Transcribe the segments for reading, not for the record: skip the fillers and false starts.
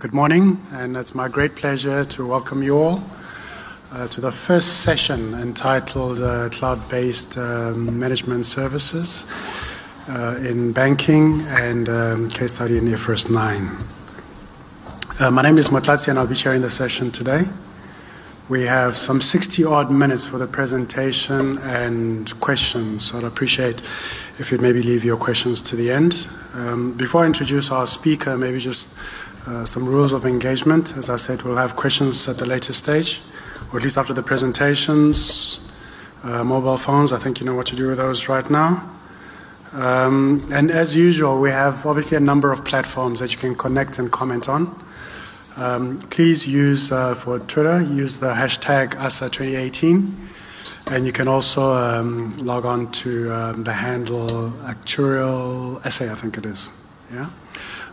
Good morning, and it's my great pleasure to welcome you all to the first session entitled Cloud-Based Management Services in Banking and Case Study in IFRS 9. My name is Motlatsi, and I'll be chairing the session today. We have some 60-odd minutes for the presentation and questions, so I'd appreciate if you'd maybe leave your questions to the end. Before I introduce our speaker, maybe just some rules of engagement. As I said, we'll have questions at the later stage, or at least after the presentations. Mobile phones, I think you know what to do with those right now. And as usual, we have obviously a number of platforms that you can connect and comment on. Please use, for Twitter, use the hashtag ASA2018, and you can also log on to the handle Actuarial Essay, I think it is. Yeah.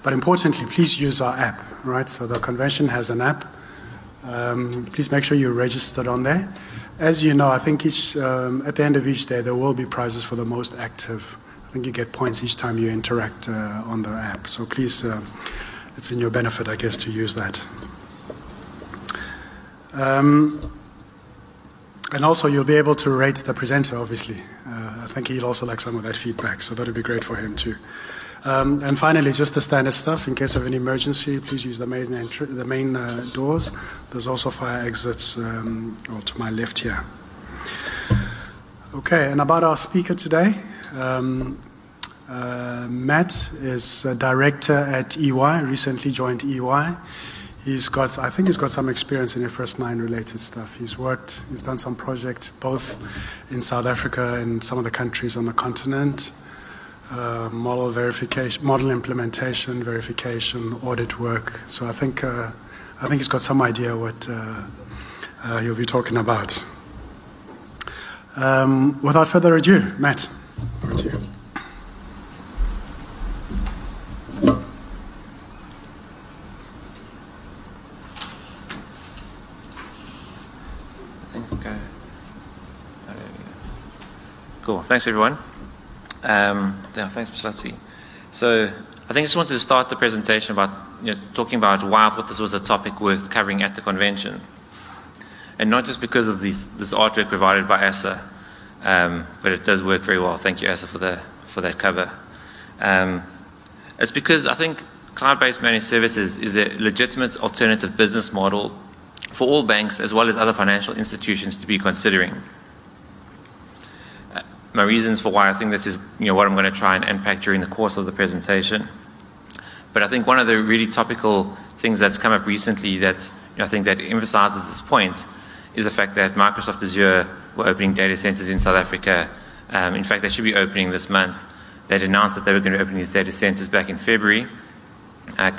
But importantly, please use our app, right? So the convention has an app. Please make sure you're registered on there. As you know, I think each, at the end of each day, there will be prizes for the most active. I think you get points each time you interact on the app. So please, it's in your benefit, I guess, to use that. And also, you'll be able to rate the presenter, obviously. I think he'd also like some of that feedback, so that'll be great for him too. And finally, just the standard stuff. In case of an emergency, please use the main doors. There's also fire exits to my left here. Okay, and about our speaker today, Matt is a director at EY, recently joined EY. I think he's got some experience in IFRS 9 related stuff. He's done some projects both in South Africa and some of the countries on the continent. Model verification, model implementation, verification, audit work. So I think he's got some idea what he'll be talking about. Without further ado, Matt, over to you. Okay. Cool. Thanks, everyone. Thanks, Ms. Lettici. So I think I just wanted to start the presentation about talking about why I thought this was a topic worth covering at the convention, and not just because of this artwork provided by ASA, but it does work very well. Thank you, ASA, for that cover. It's because I think cloud-based managed services is a legitimate alternative business model for all banks as well as other financial institutions to be considering. My reasons for why I think this is what I'm going to try and unpack during the course of the presentation. But I think one of the really topical things that's come up recently that I think that emphasizes this point is the fact that Microsoft Azure were opening data centers in South Africa. In fact, they should be opening this month. They'd announced that they were going to open these data centers back in February.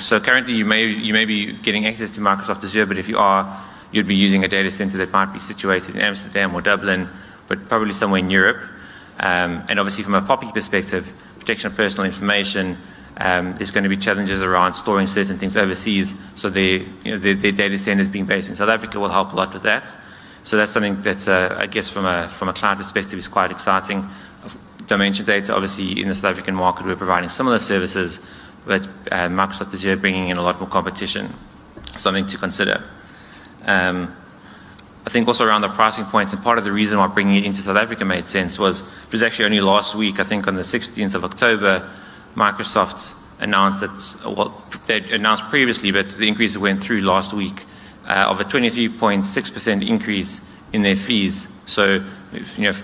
So currently you may be getting access to Microsoft Azure, but if you are, you'd be using a data center that might be situated in Amsterdam or Dublin, but probably somewhere in Europe. And obviously from a POPI perspective, protection of personal information, there's going to be challenges around storing certain things overseas, so their data centers being based in South Africa will help a lot with that. So that's something that I guess from a cloud perspective is quite exciting. Dimension Data, obviously in the South African market, we're providing similar services, but Microsoft Azure bringing in a lot more competition, something to consider. I think also around the pricing points, and part of the reason why bringing it into South Africa made sense was it was actually only last week, I think on the 16th of October, Microsoft announced that, well, they announced previously, but the increase went through last week of a 23.6% increase in their fees. So,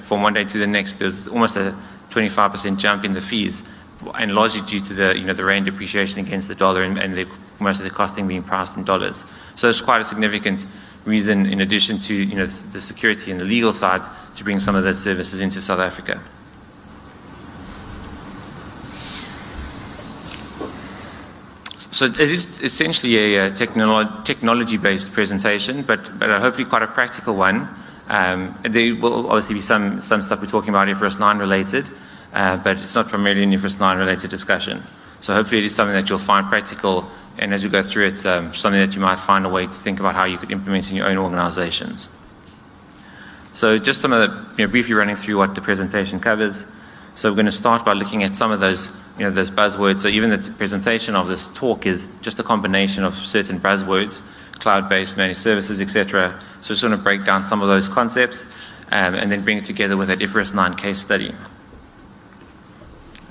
from one day to the next, there's almost a 25% jump in the fees, and largely due to the rand depreciation against the dollar and most of the costing being priced in dollars. So it's quite a significant reason, in addition to the security and the legal side, to bring some of those services into South Africa. So it is essentially a technology-based presentation, but hopefully quite a practical one. There will obviously be some stuff we're talking about IFRS 9 related, but it's not primarily an IFRS 9 related discussion. So hopefully it is something that you'll find practical, and as we go through it, something that you might find a way to think about how you could implement in your own organizations. So just some of the, briefly running through what the presentation covers. So we're going to start by looking at some of those you know, those buzzwords. So even the presentation of this talk is just a combination of certain buzzwords, cloud-based managed services, etc. So just want to break down some of those concepts and then bring it together with that IFRS 9 case study.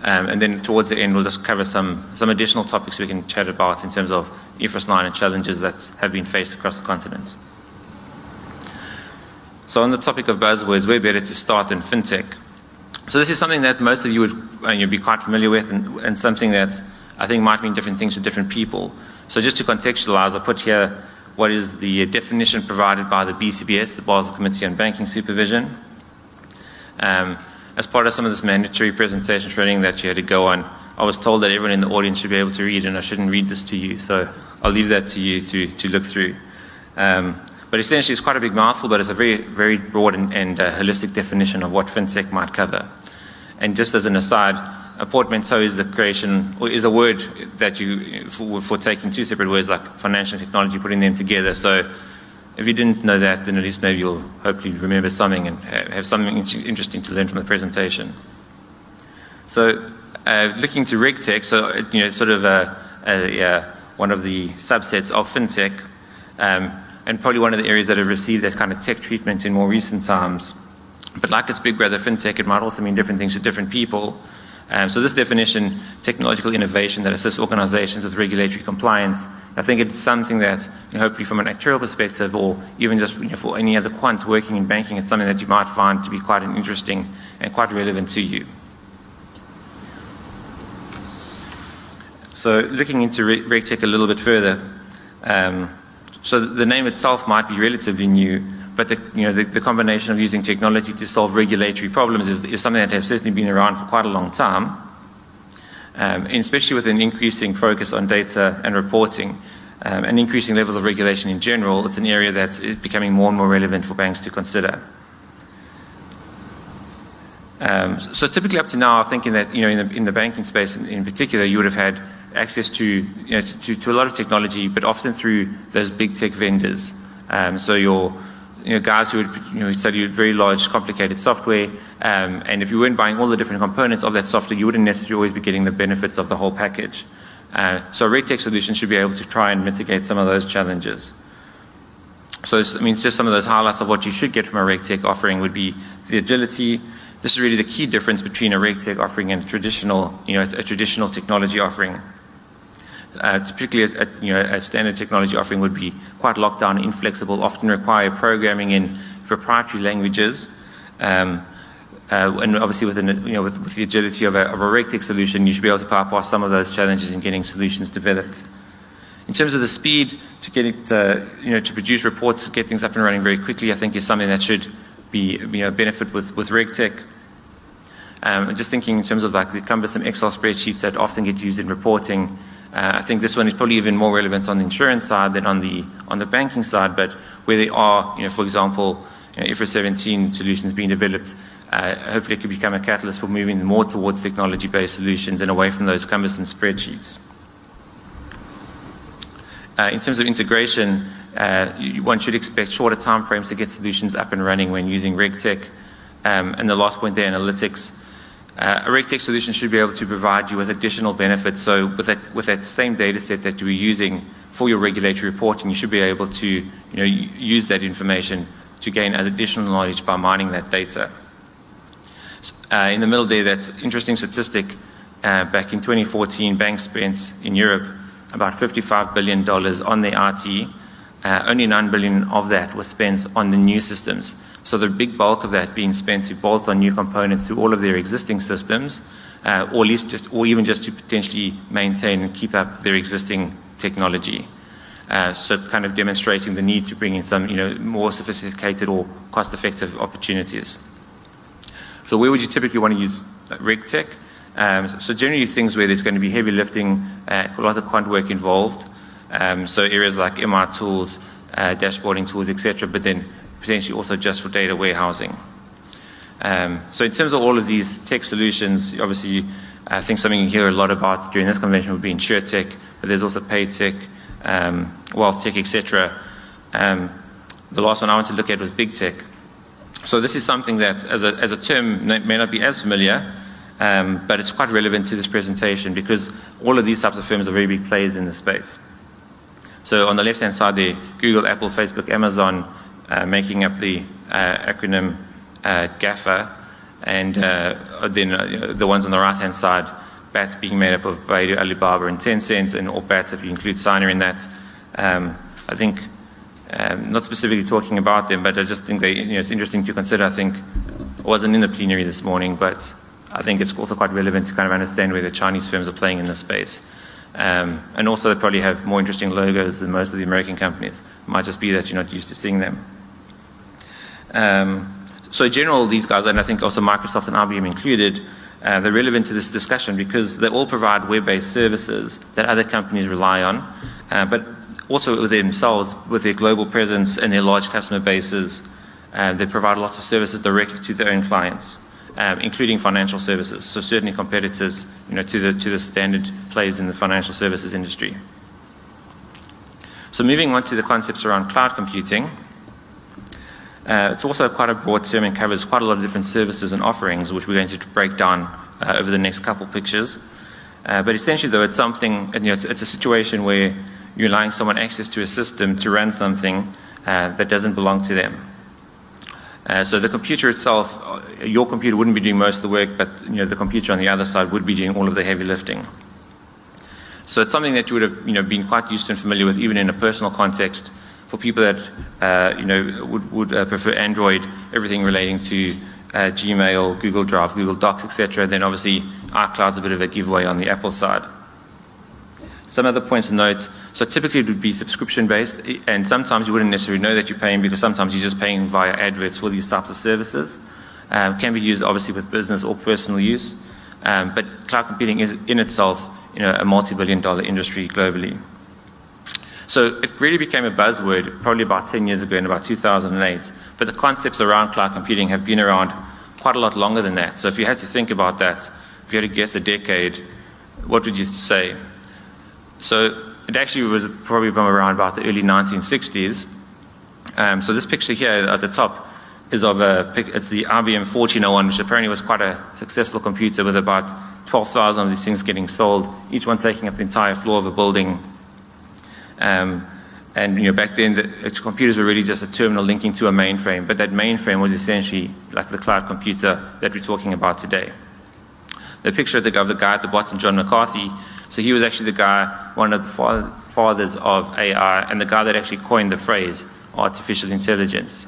And then towards the end, we'll just cover some additional topics we can chat about in terms of IFRS 9 and challenges that have been faced across the continent. So on the topic of buzzwords, where better to start than FinTech? So this is something that most of you would you'd be quite familiar with, and something that I think might mean different things to different people. So just to contextualize, I put here what is the definition provided by the BCBS, the Basel Committee on Banking Supervision. As part of some of this mandatory presentation training that you had to go on, I was told that everyone in the audience should be able to read, and I shouldn't read this to you, so I'll leave that to you to look through. But essentially, it's quite a big mouthful, but it's a very, very broad and holistic definition of what FinTech might cover. And just as an aside, a portmanteau is the creation, or is a word that you, for taking two separate words like financial and technology, putting them together. So if you didn't know that, then at least maybe you'll hopefully remember something and have something interesting to learn from the presentation. So looking to RegTech, so, you know, sort of one of the subsets of FinTech, and probably one of the areas that have received that kind of tech treatment in more recent times. But like its big brother FinTech, it might also mean different things to different people. So this definition, technological innovation that assists organizations with regulatory compliance, I think it's something that, you know, hopefully from an actuarial perspective, or even just, you know, for any other quants working in banking, it's something that you might find to be quite an interesting and quite relevant to you. So looking into RegTech a little bit further, so the name itself might be relatively new, but the combination of using technology to solve regulatory problems is something that has certainly been around for quite a long time, and especially with an increasing focus on data and reporting and increasing levels of regulation in general. It's an area that is becoming more and more relevant for banks to consider. So typically up to now, I think that, you know, in the banking space in particular, you would have had access to, you know, to a lot of technology, but often through those big tech vendors. So your, you know, guys who would, you know, study very large, complicated software, and if you weren't buying all the different components of that software, you wouldn't necessarily always be getting the benefits of the whole package. So a RegTech solution should be able to try and mitigate some of those challenges. So I mean, it's just some of those highlights of what you should get from a RegTech offering would be the agility. This is really the key difference between a RegTech offering and traditional, you know, a traditional technology offering. Typically, a standard technology offering would be quite locked down, inflexible, often require programming in proprietary languages, and obviously, with the agility of a RegTech solution, you should be able to power past some of those challenges in getting solutions developed. In terms of the speed to get it, to produce reports, get things up and running very quickly, I think is something that should be, you know, benefit with RegTech. Just thinking in terms of like the cumbersome Excel spreadsheets that often get used in reporting. I think this one is probably even more relevant on the insurance side than on the banking side, but where there are, you know, for example, you know, IFRS 17 solutions being developed, hopefully it could become a catalyst for moving more towards technology-based solutions and away from those cumbersome spreadsheets. In terms of integration, one should expect shorter timeframes to get solutions up and running when using RegTech. And the last point there, analytics. A RegTech solution should be able to provide you with additional benefits. So with that same data set that you were using for your regulatory reporting, you should be able to, you know, use that information to gain additional knowledge by mining that data. In the middle there, that's an interesting statistic. Back in 2014, banks spent in Europe about $55 billion on their IT. Only $9 billion of that was spent on the new systems. So the big bulk of that being spent to bolt on new components to all of their existing systems, or at least just, or even just to potentially maintain and keep up their existing technology. So kind of demonstrating the need to bring in some, you know, more sophisticated or cost-effective opportunities. So where would you typically want to use RegTech? So generally things where there's going to be heavy lifting, a lot of quant work involved. So areas like MI tools, dashboarding tools, etc. But then potentially also just for data warehousing. So in terms of all of these tech solutions, obviously I think something you hear a lot about during this convention would be InsurTech, but there's also PayTech, Wealth Tech, etc. The last one I want to look at was Big Tech. So this is something that as a term may not be as familiar, But it's quite relevant to this presentation because all of these types of firms are very big players in the space. So on the left-hand side there, Google, Apple, Facebook, Amazon, making up the acronym GAFA, and then the ones on the right-hand side, BATS being made up of Baidu, Alibaba, and Tencent, and all BATS if you include Sina in that. I think, not specifically talking about them, but I just think they, it's interesting to consider. I think I wasn't in the plenary this morning, but I think it's also quite relevant to kind of understand where the Chinese firms are playing in this space. And also they probably have more interesting logos than most of the American companies. It might just be that you're not used to seeing them. So in general, these guys, and I think also Microsoft and IBM included, they're relevant to this discussion because they all provide web-based services that other companies rely on, but also with themselves, with their global presence and their large customer bases, they provide lots of services directly to their own clients, including financial services. So certainly competitors, to the standard players in the financial services industry. So moving on to the concepts around cloud computing. It's also quite a broad term and covers quite a lot of different services and offerings, which we're going to break down over the next couple pictures. But essentially, though, it's something, it's a situation where you're allowing someone access to a system to run something that doesn't belong to them. So the computer itself, your computer wouldn't be doing most of the work, but the computer on the other side would be doing all of the heavy lifting. So it's something that you would have been quite used to and familiar with, even in a personal context. For people that would prefer Android, everything relating to Gmail, Google Drive, Google Docs, etc., then obviously iCloud's a bit of a giveaway on the Apple side. Some other points and notes. So typically it would be subscription-based, and sometimes you wouldn't necessarily know that you're paying because sometimes you're just paying via adverts for these types of services. Can be used obviously with business or personal use, but cloud computing is in itself a multi-billion-dollar industry globally. So it really became a buzzword probably about 10 years ago in about 2008, but the concepts around cloud computing have been around quite a lot longer than that. So if you had to think about that, if you had to guess a decade, what would you say? So it actually was probably from around about the early 1960s. So this picture here at the top is of it's the IBM 1401, which apparently was quite a successful computer with about 12,000 of these things getting sold, each one taking up the entire floor of a building. And back then the computers were really just a terminal linking to a mainframe, but that mainframe was essentially like the cloud computer that we're talking about today. The picture of the guy at the bottom, John McCarthy, so he was actually the guy, one of the fathers of AI, and the guy that actually coined the phrase artificial intelligence.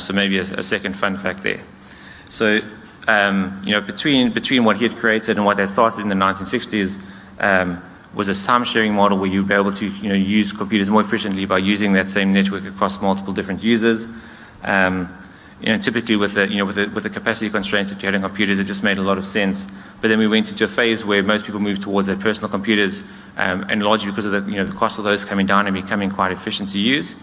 So maybe a second fun fact there. So between what he had created and what they started in the 1960s, was a time-sharing model where you'd be able to use computers more efficiently by using that same network across multiple different users. Typically with the capacity constraints that you had on computers, it just made a lot of sense. But then we went into a phase where most people moved towards their personal computers, and largely because of the cost of those coming down and becoming quite efficient to use.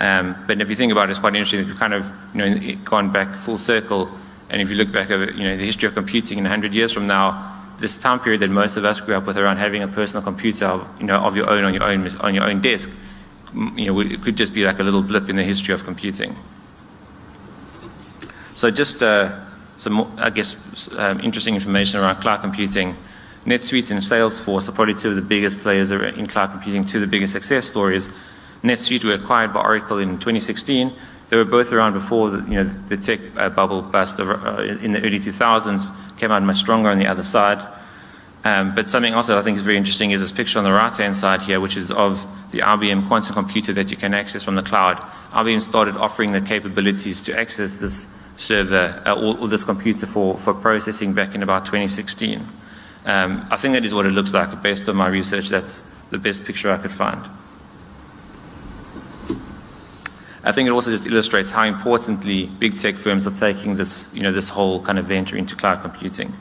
But if you think about it, it's quite interesting that we've kind of gone back full circle. And if you look back over the history of computing in 100 years from now, this time period that most of us grew up with around having a personal computer of your own on your own desk, it could just be like a little blip in the history of computing. So just some, I guess, interesting information around cloud computing. NetSuite and Salesforce are probably two of the biggest players in cloud computing, two of the biggest success stories. NetSuite were acquired by Oracle in 2016. They were both around before the tech bubble burst in the early 2000s. Came out much stronger on the other side. But something else that I think is very interesting is this picture on the right-hand side here, which is of the IBM quantum computer that you can access from the cloud. IBM started offering the capabilities to access this server or this computer for processing back in about 2016. I think that is what it looks like. Based on my research, that's the best picture I could find. I think it also just illustrates how importantly big tech firms are taking this, this whole kind of venture into cloud computing.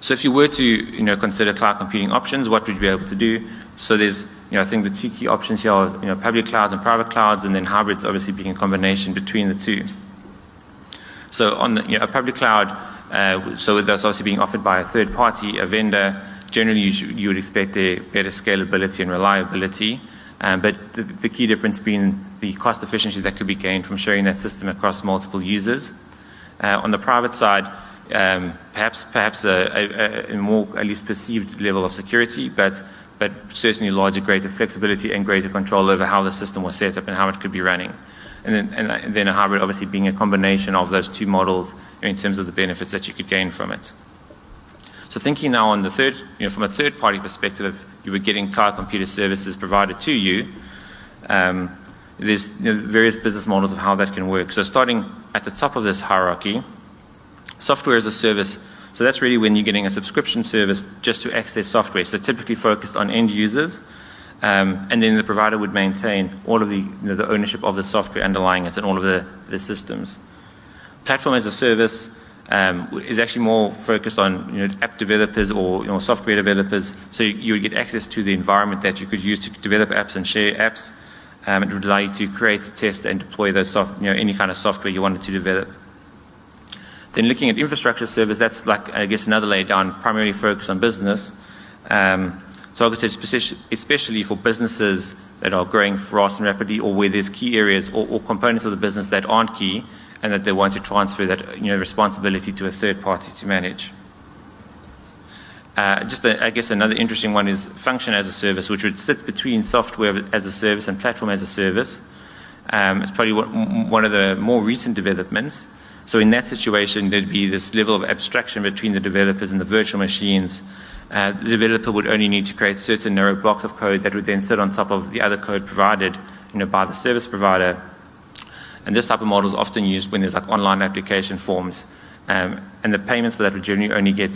So if you were to, consider cloud computing options, what would you be able to do? So there's, I think the two key options here are, public clouds and private clouds, and then hybrids obviously being a combination between the two. So on the, a public cloud, so that's obviously being offered by a third party, a vendor, generally you would expect a better scalability and reliability. But the key difference being the cost efficiency that could be gained from sharing that system across multiple users. On the private side, perhaps a more at least perceived level of security, but certainly larger, greater flexibility and greater control over how the system was set up and how it could be running. And then a hybrid obviously being a combination of those two models in terms of the benefits that you could gain from it. So thinking now on the third, from a third-party perspective, you were getting cloud computer services provided to you. There's various business models of how that can work. So starting at the top of this hierarchy, software as a service. So that's really when you're getting a subscription service just to access software. So typically focused on end users. And then the provider would maintain all of the ownership of the software underlying it and all of the systems. Platform as a service is actually more focused on app developers or software developers. So you would get access to the environment that you could use to develop apps and share apps. It would allow you to create, test, and deploy those any kind of software you wanted to develop. Then looking at infrastructure service, that's like I guess another layer down, primarily focused on business. So I would say especially for businesses that are growing fast and rapidly, or where there's key areas or components of the business that aren't key, and that they want to transfer that responsibility to a third party to manage. I guess another interesting one is function as a service, which would sit between software as a service and platform as a service. It's probably one of the more recent developments. So in that situation, there'd be this level of abstraction between the developers and the virtual machines. The developer would only need to create certain narrow blocks of code that would then sit on top of the other code provided by the service provider. And this type of model is often used when there's like online application forms. And the payments for that would generally only get,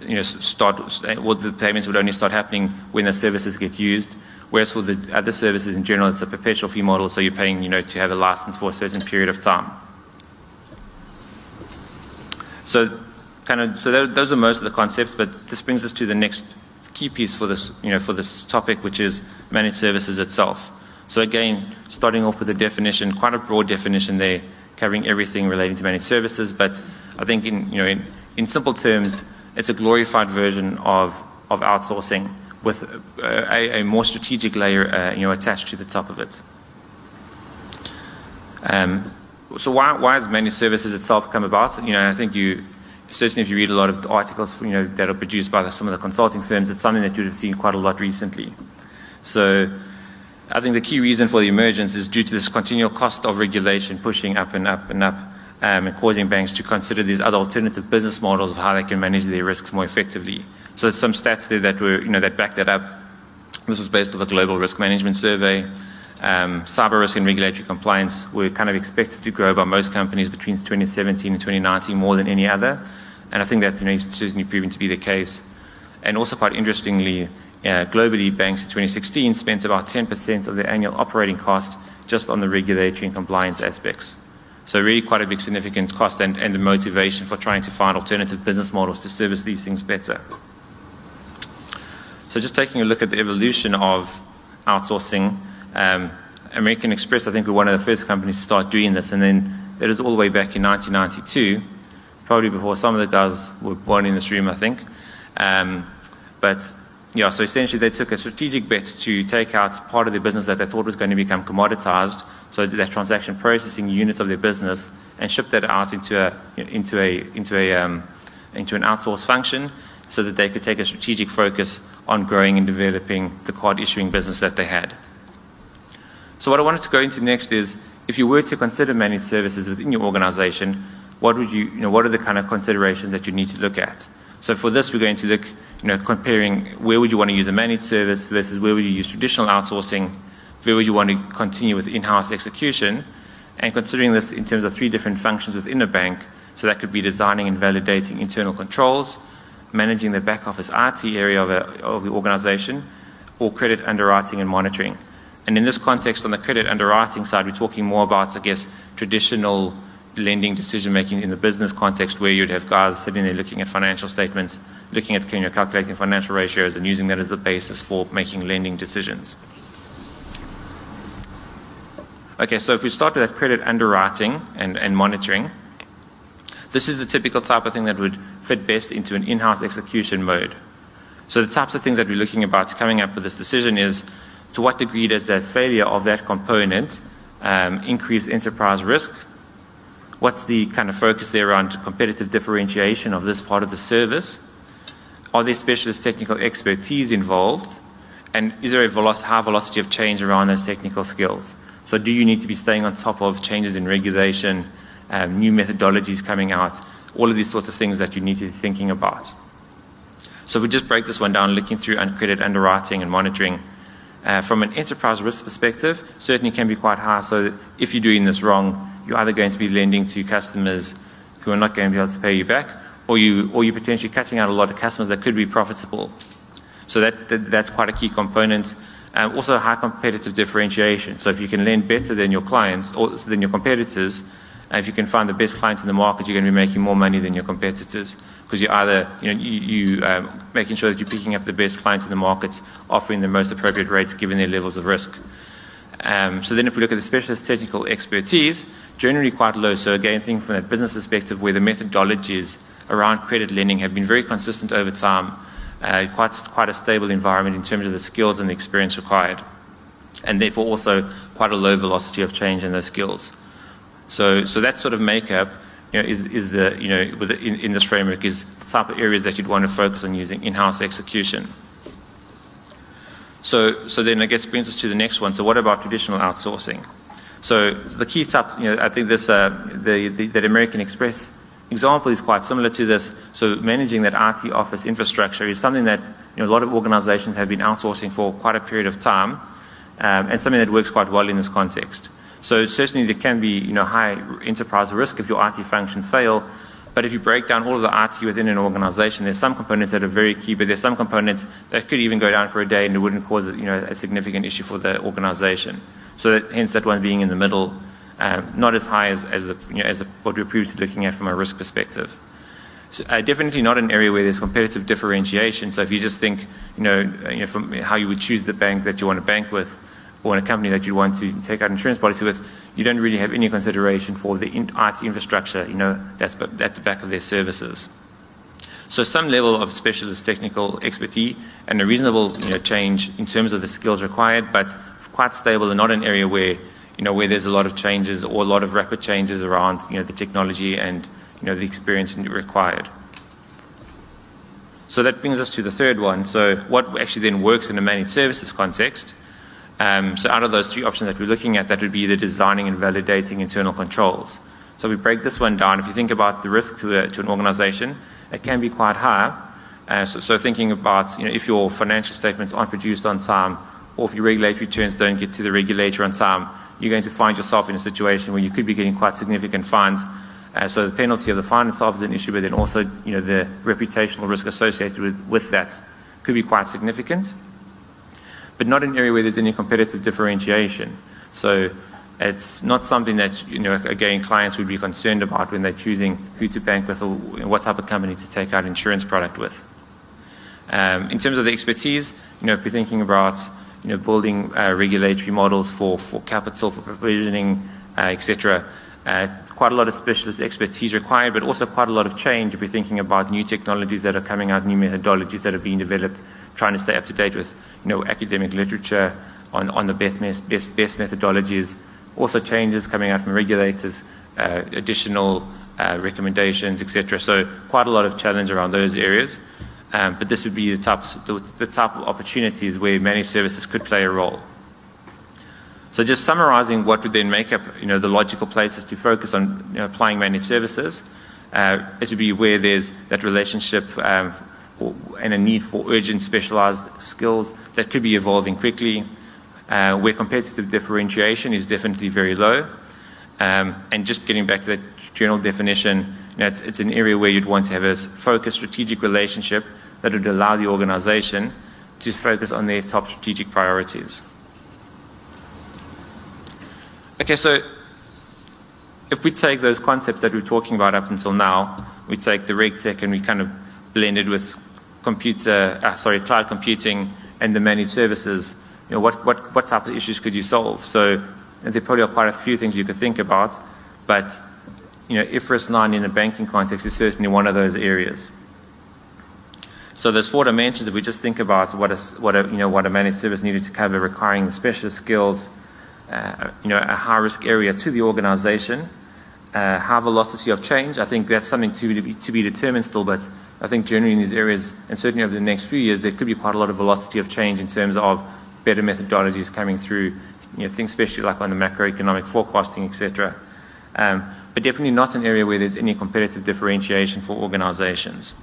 the payments would only start happening when the services get used. Whereas for the other services in general, it's a perpetual fee model, so you're paying, to have a license for a certain period of time. So those are most of the concepts, but this brings us to the next key piece for this, for this topic, which is managed services itself. So again, starting off with a definition, quite a broad definition there, covering everything relating to managed services. But I think in simple terms, it's a glorified version of outsourcing with a more strategic layer, attached to the top of it. So why has managed services itself come about? I think certainly, if you read a lot of the articles, that are produced by some of the consulting firms, it's something that you would have seen quite a lot recently. So, I think the key reason for the emergence is due to this continual cost of regulation pushing up and up and up, and causing banks to consider these other alternative business models of how they can manage their risks more effectively. So, there's some stats there that were, that back that up. This was based off a global risk management survey. Cyber risk and regulatory compliance were kind of expected to grow by most companies between 2017 and 2019 more than any other. And I think that's certainly proven to be the case. And also quite interestingly, globally, banks in 2016 spent about 10% of their annual operating cost just on the regulatory and compliance aspects. So really quite a big significant cost and the motivation for trying to find alternative business models to service these things better. So just taking a look at the evolution of outsourcing, American Express, I think, were one of the first companies to start doing this. And then that is all the way back in 1992. Probably before some of the guys were born in this room, I think. So essentially they took a strategic bet to take out part of their business that they thought was going to become commoditized, so that transaction processing units of their business, and ship that out into an outsourced function, so that they could take a strategic focus on growing and developing the card issuing business that they had. So what I wanted to go into next is, if you were to consider managed services within your organization, what are the kind of considerations that you need to look at? So for this, we're going to look, comparing where would you want to use a managed service versus where would you use traditional outsourcing, where would you want to continue with in-house execution, and considering this in terms of three different functions within a bank. So that could be designing and validating internal controls, managing the back office IT area of the organization, or credit underwriting and monitoring. And in this context, on the credit underwriting side, we're talking more about, I guess, traditional lending decision-making in the business context, where you'd have guys sitting there looking at financial statements, looking at calculating financial ratios and using that as the basis for making lending decisions. Okay, so if we start with that credit underwriting and monitoring, this is the typical type of thing that would fit best into an in-house execution mode. So the types of things that we're looking about coming up with this decision is, to what degree does that failure of that component increase enterprise risk? What's the kind of focus there around competitive differentiation of this part of the service? Are there specialist technical expertise involved? And is there a high velocity of change around those technical skills? So do you need to be staying on top of changes in regulation, new methodologies coming out, all of these sorts of things that you need to be thinking about? So we just break this one down, looking through credit underwriting and monitoring. From an enterprise risk perspective, certainly can be quite high, so that if you're doing this wrong, you're either going to be lending to customers who are not going to be able to pay you back, or you're potentially cutting out a lot of customers that could be profitable. So that's quite a key component. Also high competitive differentiation. So if you can lend better than your clients, or than your competitors, and if you can find the best clients in the market, you're going to be making more money than your competitors, because you're either making sure that you're picking up the best clients in the market, offering the most appropriate rates given their levels of risk. So then if we look at the specialist technical expertise, generally quite low. So again, thinking from a business perspective where the methodologies around credit lending have been very consistent over time, quite a stable environment in terms of the skills and the experience required, and therefore also quite a low velocity of change in those skills. So that sort of makeup in this framework is the type of areas that you'd want to focus on using in-house execution. So then I guess brings us to the next one. So what about traditional outsourcing? So the key types, I think this that American Express example is quite similar to this. So managing that IT office infrastructure is something that a lot of organizations have been outsourcing for quite a period of time, and something that works quite well in this context. So certainly there can be high enterprise risk if your IT functions fail, but if you break down all of the IT within an organization, there's some components that are very key, but there's some components that could even go down for a day and it wouldn't cause a significant issue for the organization. So hence that one being in the middle. Not as high as what we were previously looking at from a risk perspective. So, definitely not an area where there's competitive differentiation. So if you just think, from how you would choose the bank that you want to bank with, or in a company that you want to take out an insurance policy with, you don't really have any consideration for the IT infrastructure, that's at the back of their services. So some level of specialist technical expertise and a reasonable change in terms of the skills required, but quite stable and not an area where where there's a lot of changes or a lot of rapid changes around the technology and the experience required. So that brings us to the third one. So what actually then works in a managed services context? So out of those three options that we're looking at, that would be either designing and validating internal controls. So we break this one down. If you think about the risk to an organization, it can be quite high. So thinking about if your financial statements aren't produced on time, or if your regulatory returns don't get to the regulator on time, you're going to find yourself in a situation where you could be getting quite significant fines. So the penalty of the fine itself is an issue, but then also the reputational risk associated with that could be quite significant. But not an area where there's any competitive differentiation. So it's not something that, again, clients would be concerned about when they're choosing who to bank with or what type of company to take out insurance product with. In terms of the expertise, if you're thinking about building regulatory models for capital, for provisioning, etc. Quite a lot of specialist expertise required, but also quite a lot of change if we're thinking about new technologies that are coming out, new methodologies that are being developed, trying to stay up to date with academic literature on the best methodologies. Also changes coming out from regulators, additional recommendations, etc. So quite a lot of challenge around those areas. But this would be the type of opportunities where managed services could play a role. So just summarizing what would then make up the logical places to focus on applying managed services, it would be where there's that relationship and a need for urgent specialized skills that could be evolving quickly, where competitive differentiation is definitely very low, and just getting back to that general definition, it's an area where you'd want to have a focused strategic relationship that would allow the organization to focus on their top strategic priorities. Okay, so if we take those concepts that we're talking about up until now, we take the RegTech and we kind of blend it with cloud computing and the managed services, what type of issues could you solve? So there probably are quite a few things you could think about, but IFRS 9 in a banking context is certainly one of those areas. So there's four dimensions. If we just think about what a managed service needed to cover, requiring specialist skills, a high risk area to the organization, high velocity of change. I think that's something to be determined still, but I think generally in these areas, and certainly over the next few years, there could be quite a lot of velocity of change in terms of better methodologies coming through, you know, things especially like on the macroeconomic forecasting, etc. But definitely not an area where there's any competitive differentiation for organizations.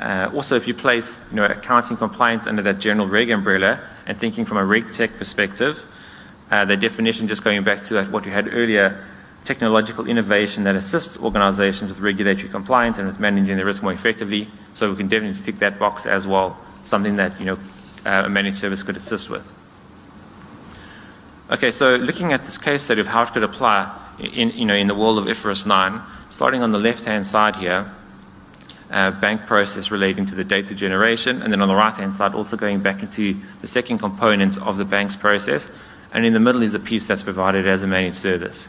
Also, if you place, you know, accounting compliance under that general reg umbrella and thinking from a RegTech perspective, the definition, just going back to that, what we had earlier, technological innovation that assists organizations with regulatory compliance and with managing the risk more effectively. So we can definitely tick that box as well, something that, you know, a managed service could assist with. Okay, so looking at this case study of how it could apply in, you know, in the world of IFRS 9, starting on the left-hand side here, bank process relating to the data generation, and then on the right-hand side also going back into the second component of the bank's process, and in the middle is a piece that's provided as a managed service.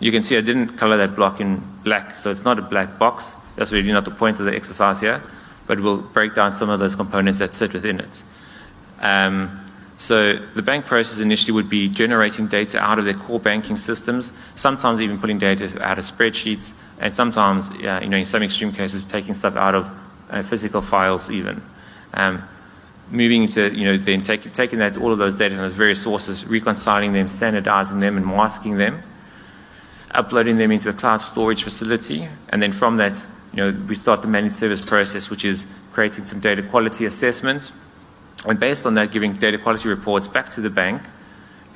You can see I didn't color that block in black, so it's not a black box. That's really not the point of the exercise here, but we'll break down some of those components that sit within it. So the bank process initially would be generating data out of their core banking systems, sometimes even putting data out of spreadsheets, and sometimes, you know, in some extreme cases, taking stuff out of physical files even. Moving into, you know, then taking that, all of those data from those various sources, reconciling them, standardizing them, and masking them, uploading them into a cloud storage facility, and then from that, you know, we start the managed service process, which is creating some data quality assessments, and based on that, giving data quality reports back to the bank,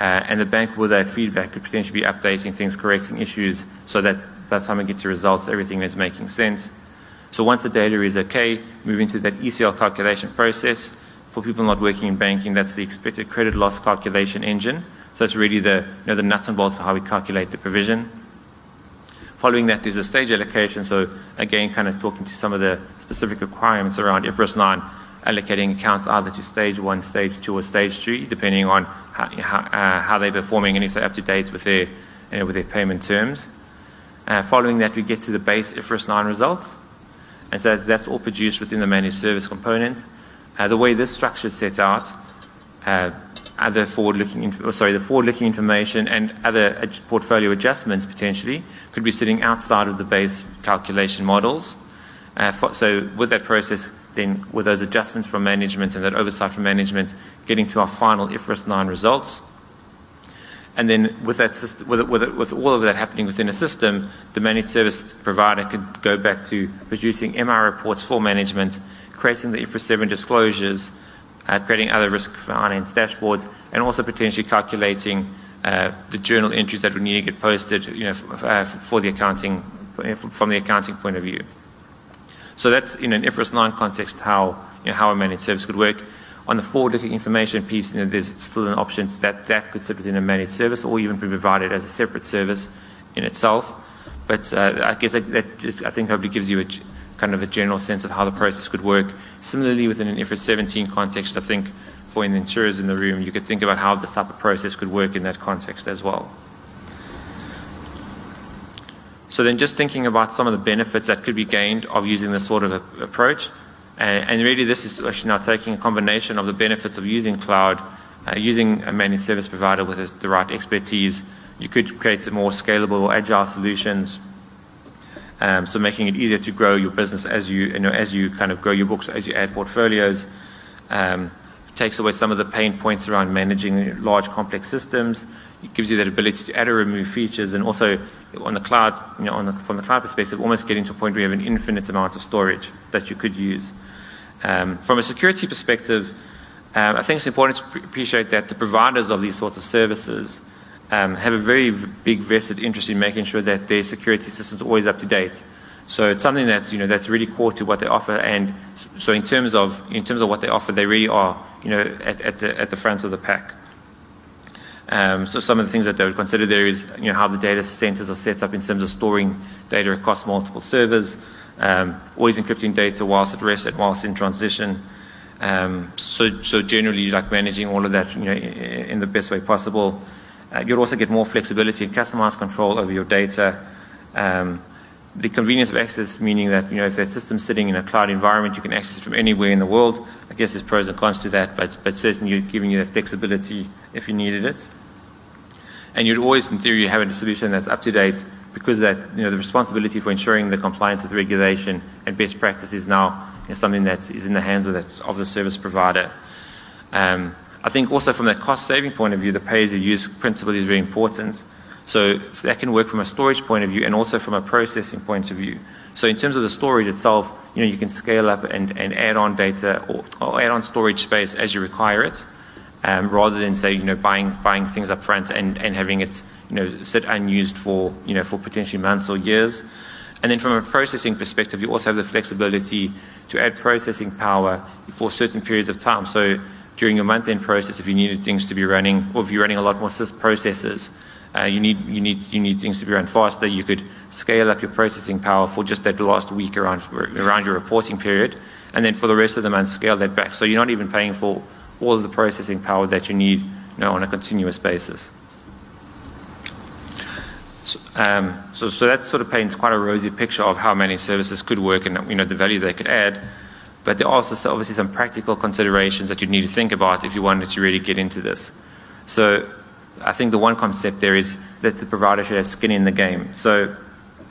and the bank with that feedback could potentially be updating things, correcting issues, so that by the time it gets to results, everything is making sense. So once the data is okay, moving to that ECL calculation process. For people not working in banking, that's the expected credit loss calculation engine. So it's really the, you know, the nuts and bolts for how we calculate the provision. Following that, there's a stage allocation. So again, kind of talking to some of the specific requirements around IFRS 9. Allocating accounts either to stage 1, stage 2, or stage 3, depending on how they're performing and if they're up to date with their, you know, with their payment terms. Following that, we get to the base IFRS 9 results, and so that's all produced within the managed service component. The way this structure is set out, the forward-looking information and other portfolio adjustments potentially could be sitting outside of the base calculation models. So with that process, then with those adjustments from management and that oversight from management, getting to our final IFRS 9 results. And then with that, with all of that happening within a system, the managed service provider could go back to producing MI reports for management, creating the IFRS 7 disclosures, creating other risk finance dashboards, and also potentially calculating the journal entries that would need to get posted, you know, for the accounting, from the accounting point of view. So that's in an IFRS 9 context how, you know, how a managed service could work. On the forward-looking information piece, you know, there's still an option that could sit within a managed service or even be provided as a separate service in itself. But I guess that just, I think, probably gives you a kind of a general sense of how the process could work. Similarly, within an IFRS 17 context, I think for insurers in the room, you could think about how this type of process could work in that context as well. So then just thinking about some of the benefits that could be gained of using this sort of approach, and really this is actually now taking a combination of the benefits of using cloud, using a managed service provider with the right expertise. You could create some more scalable, agile solutions, so making it easier to grow your business as you kind of grow your books, as you add portfolios. Takes away some of the pain points around managing large, complex systems. It gives you that ability to add or remove features, and also on the cloud, you know, from the cloud perspective, almost getting to a point where you have an infinite amount of storage that you could use. From a security perspective, I think it's important to appreciate that the providers of these sorts of services have a very big vested interest in making sure that their security systems are always up to date. So it's something that's, you know, that's really core to what they offer, and so in terms of what they offer, they really are, you know, at the front of the pack. So some of the things that they would consider there is, you know, how the data centers are set up in terms of storing data across multiple servers, always encrypting data whilst at rest and whilst in transition. So generally, like, managing all of that, you know, in the best way possible. You'd also get more flexibility and customized control over your data. The convenience of access, meaning that, you know, if that system's sitting in a cloud environment, you can access it from anywhere in the world. I guess there's pros and cons to that, but certainly giving you that flexibility if you needed it. And you'd always, in theory, have a solution that's up to date, because that, you know, the responsibility for ensuring the compliance with regulation and best practices now is something that is in the hands of the service provider. I think also from the cost-saving point of view, the pay-as-you-use principle is very important. So that can work from a storage point of view and also from a processing point of view. So in terms of the storage itself, you know, you can scale up and add on data or add on storage space as you require it, rather than, say, you know, buying things up front and having it, you know, sit unused for, you know, for potentially months or years. And then from a processing perspective, you also have the flexibility to add processing power for certain periods of time. So during your month-end process, if you needed things to be running, or if you're running a lot more processes, you need things to be run faster, you could scale up your processing power for just that last week around your reporting period, and then for the rest of the month, scale that back. So you're not even paying for all of the processing power that you need, you know, on a continuous basis. So that sort of paints quite a rosy picture of how managed services could work and, you know, the value they could add. But there are also obviously some practical considerations that you need to think about if you wanted to really get into this. So I think the one concept there is that the provider should have skin in the game. So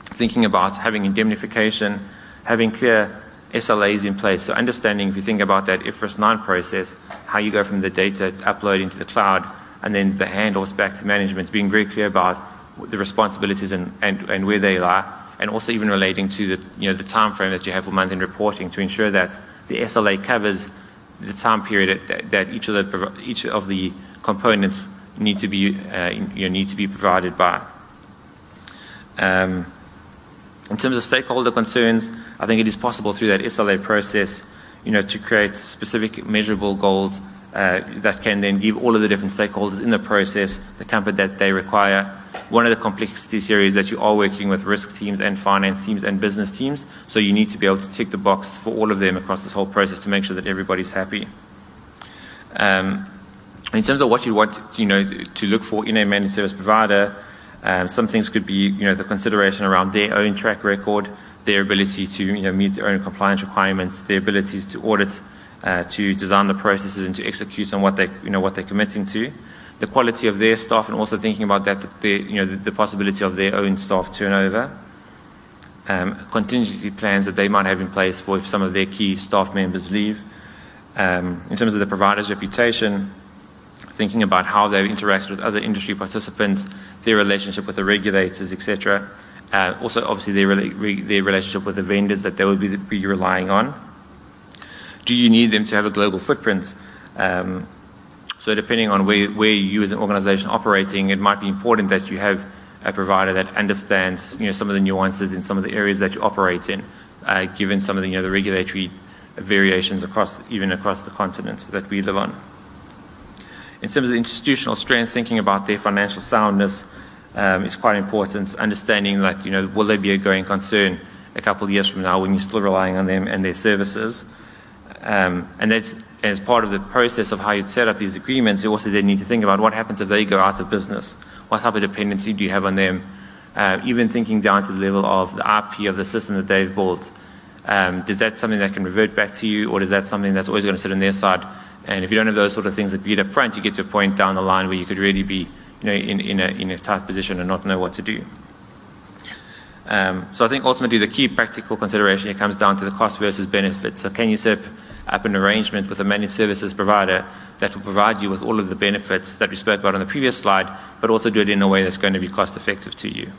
thinking about having indemnification, having clear SLAs in place. So understanding, if you think about that IFRS 9 process, how you go from the data upload into the cloud and then the handoffs back to management, being very clear about the responsibilities and where they lie. And also even relating to the, you know, the time frame that you have for month-end reporting to ensure that the SLA covers the time period that each of the components need to be provided by. In terms of stakeholder concerns, I think it is possible through that SLA process, you know, to create specific measurable goals that can then give all of the different stakeholders in the process the comfort that they require. One of the complexities here is that you are working with risk teams and finance teams and business teams, so you need to be able to tick the box for all of them across this whole process to make sure that everybody's happy. In terms of what you want, you know, to look for in a managed service provider, some things could be, you know, the consideration around their own track record, their ability to, you know, meet their own compliance requirements, their abilities to audit, to design the processes and to execute on what they, you know, what they're committing to. The quality of their staff, and also thinking about that, the possibility of their own staff turnover, contingency plans that they might have in place for if some of their key staff members leave. In terms of the provider's reputation, thinking about how they've interacted with other industry participants, their relationship with the regulators, etc. Also, obviously, their relationship with the vendors that they would be relying on. Do you need them to have a global footprint? So depending on where you as an organization operating, it might be important that you have a provider that understands, you know, some of the nuances in some of the areas that you operate in, given some of the, you know, the regulatory variations across the continent that we live on. In terms of institutional strength, thinking about their financial soundness is quite important, understanding that, you know, will they be a going concern a couple of years from now when you're still relying on them and their services? And that's, as part of the process of how you'd set up these agreements, you also then need to think about what happens if they go out of business. What type of dependency do you have on them? Even thinking down to the level of the IP of the system that they've built. Is that something that can revert back to you, or is that something that's always going to sit on their side? And if you don't have those sort of things agreed up front, you get to a point down the line where you could really be, you know, in a tight position and not know what to do. So I think ultimately the key practical consideration here comes down to the cost versus benefit. So can you set up an arrangement with a managed services provider that will provide you with all of the benefits that we spoke about on the previous slide, but also do it in a way that's going to be cost effective to you.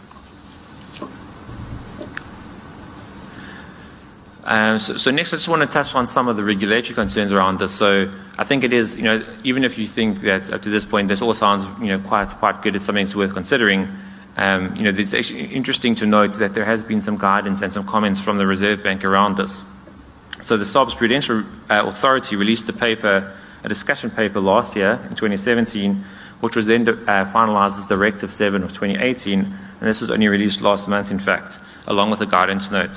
So next I just want to touch on some of the regulatory concerns around this. So I think it is, you know, even if you think that up to this point this all sounds, you know, quite good, it's something that's worth considering, you know, it's actually interesting to note that there has been some guidance and some comments from the Reserve Bank around this. So the SARB's Prudential Authority released a discussion paper last year in 2017, which was then finalised as Directive 7 of 2018, and this was only released last month, in fact, along with the guidance note.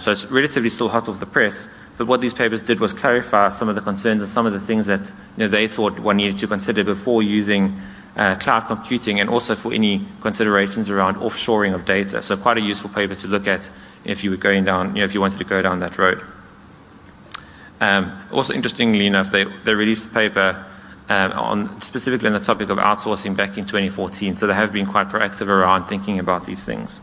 So it's relatively still hot off the press, but what these papers did was clarify some of the concerns and some of the things that, you know, they thought one needed to consider before using cloud computing, and also for any considerations around offshoring of data. So quite a useful paper to look at if you were going down, you know, if you wanted to go down that road. Also, interestingly enough, they released a paper specifically on the topic of outsourcing back in 2014. So they have been quite proactive around thinking about these things.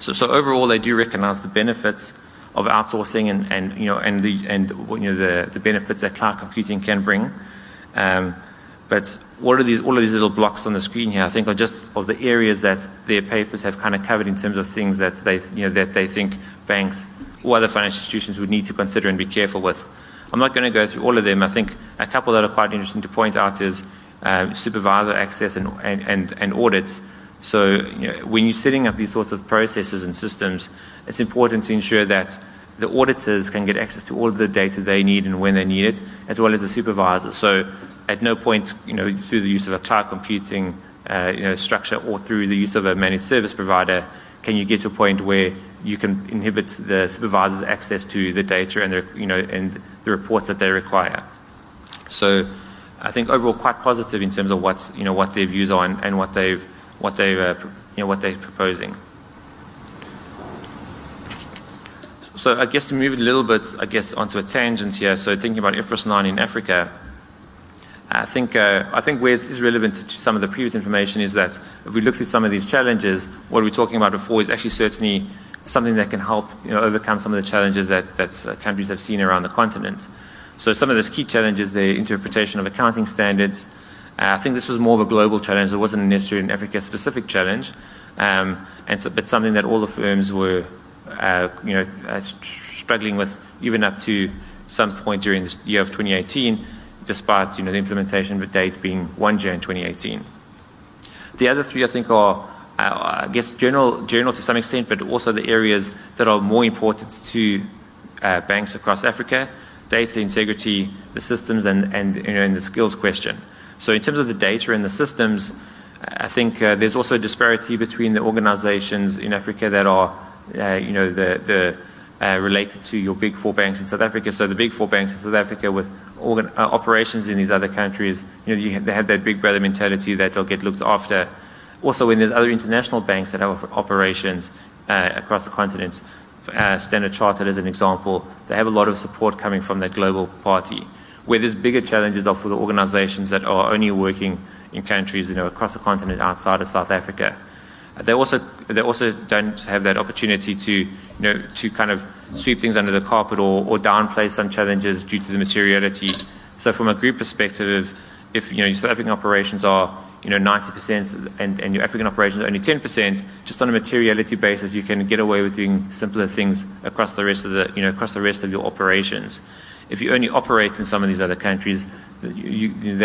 So overall, they do recognise the benefits of outsourcing and the benefits that cloud computing can bring. But all of these little blocks on the screen here, I think, are just of the areas that their papers have kind of covered in terms of things that they think banks or other financial institutions would need to consider and be careful with. I'm not going to go through all of them. I think a couple that are quite interesting to point out is supervisor access and audits. So when you're setting up these sorts of processes and systems, it's important to ensure that the auditors can get access to all of the data they need and when they need it, as well as the supervisors. So at no point, through the use of a cloud computing structure or through the use of a managed service provider, can you get to a point where you can inhibit the supervisors' access to the data and the reports that they require. So I think overall quite positive in terms of what their views are and what they're proposing. So I guess to move a little bit, onto a tangent here. So thinking about IFRS 9 in Africa, I think where it is relevant to some of the previous information is that if we look through some of these challenges, what we were talking about before is actually certainly something that can help overcome some of the challenges that countries have seen around the continent. So some of those key challenges, the interpretation of accounting standards. I think this was more of a global challenge. It wasn't necessarily an Africa-specific challenge, but something that all the firms were struggling with even up to some point during the year of 2018, despite the implementation date being 1 Jan 2018. The other three, I think, are general to some extent, but also the areas that are more important to banks across Africa: data integrity, the systems, and the skills question. So in terms of the data and the systems, I think there's also a disparity between the organizations in Africa that are related to your big four banks in South Africa. So the big four banks in South Africa with operations in these other countries, they have that big brother mentality that they'll get looked after. Also, when there's other international banks that have operations across the continent, Standard Chartered as an example, they have a lot of support coming from that global party. Where there's bigger challenges are for the organizations that are only working in countries across the continent outside of South Africa. They also don't have that opportunity to to kind of sweep things under the carpet or downplay some challenges due to the materiality. So from a group perspective, if your South African operations are 90% and your African operations are only 10%, just on a materiality basis you can get away with doing simpler things across the rest of the across the rest of your operations. If you only operate in some of these other countries, that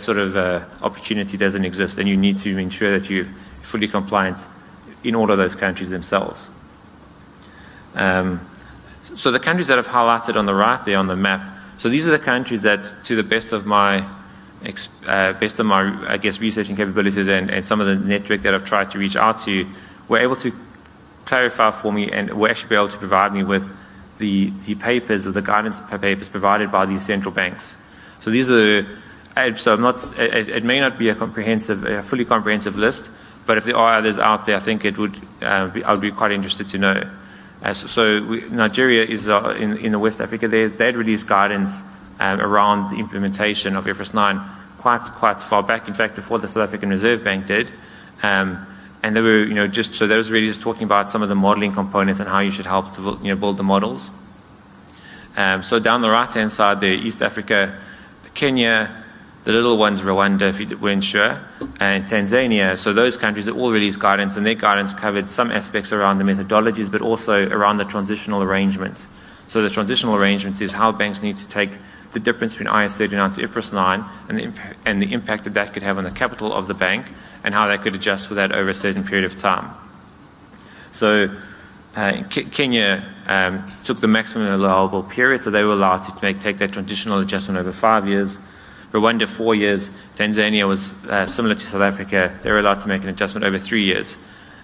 sort of opportunity doesn't exist, and you need to ensure that you're fully compliant in all of those countries themselves. So the countries that I've highlighted on the right there on the map, so these are the countries that, to the best of my researching capabilities and some of the network that I've tried to reach out to, were able to clarify for me and were actually able to provide me with the papers or the guidance papers provided by these central banks. So these are, it may not be a fully comprehensive list, but if there are others out there, I think I would be quite interested to know. Nigeria is in the West Africa. They had released guidance around the implementation of IFRS 9 quite far back. In fact, before the South African Reserve Bank did. And they were, that was really just talking about some of the modeling components and how you should help to, build the models. So down the right-hand side there, East Africa, Kenya, the little ones, Rwanda, if you weren't sure, and Tanzania. So those countries all released guidance, and their guidance covered some aspects around the methodologies, but also around the transitional arrangements. So the transitional arrangement is how banks need to take the difference between IAS 39 to IFRS 9 and the impact that that could have on the capital of the bank, and how they could adjust for that over a certain period of time. So Kenya took the maximum allowable period, so they were allowed to take that transitional adjustment over 5 years. Rwanda, 4 years. Tanzania was similar to South Africa. They were allowed to make an adjustment over 3 years.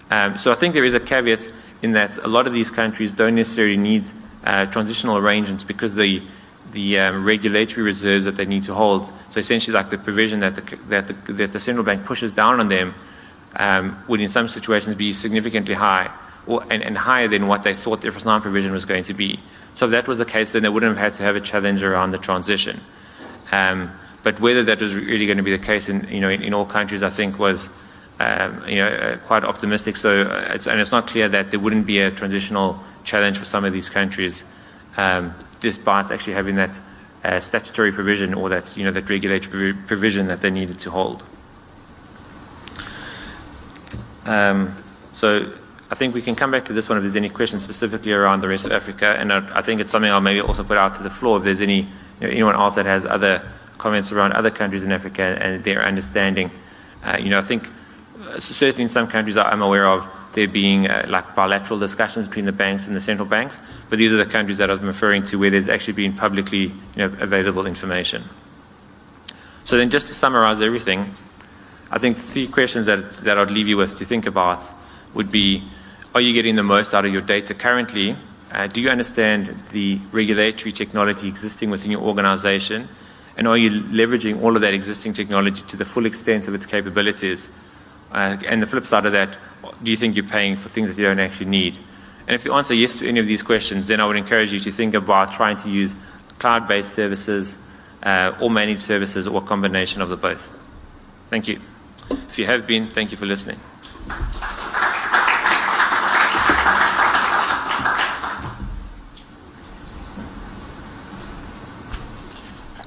So I think there is a caveat in that a lot of these countries don't necessarily need transitional arrangements because the regulatory reserves that they need to hold, so essentially like the provision that the central bank pushes down on them, would in some situations be significantly high and higher than what they thought the IFRS 9 provision was going to be. So if that was the case, then they wouldn't have had to have a challenge around the transition. But whether that was really going to be the case in, in all countries, I think was quite optimistic. So, and it's not clear that there wouldn't be a transitional challenge for some of these countries, despite actually having that statutory provision or that that regulatory provision that they needed to hold. So I think we can come back to this one if there's any questions specifically around the rest of Africa, and I think it's something I'll maybe also put out to the floor if there's any anyone else that has other comments around other countries in Africa and their understanding. I think certainly in some countries I'm aware of there being like bilateral discussions between the banks and the central banks, but these are the countries that I'm referring to where there's actually been publicly available information. So then, just to summarize everything, I think three questions that I'd leave you with to think about would be: are you getting the most out of your data currently? Do you understand the regulatory technology existing within your organization? And are you leveraging all of that existing technology to the full extent of its capabilities? And the flip side of that, do you think you're paying for things that you don't actually need? And if you answer yes to any of these questions, then I would encourage you to think about trying to use cloud-based services or managed services or a combination of the both. Thank you. If you have been, thank you for listening.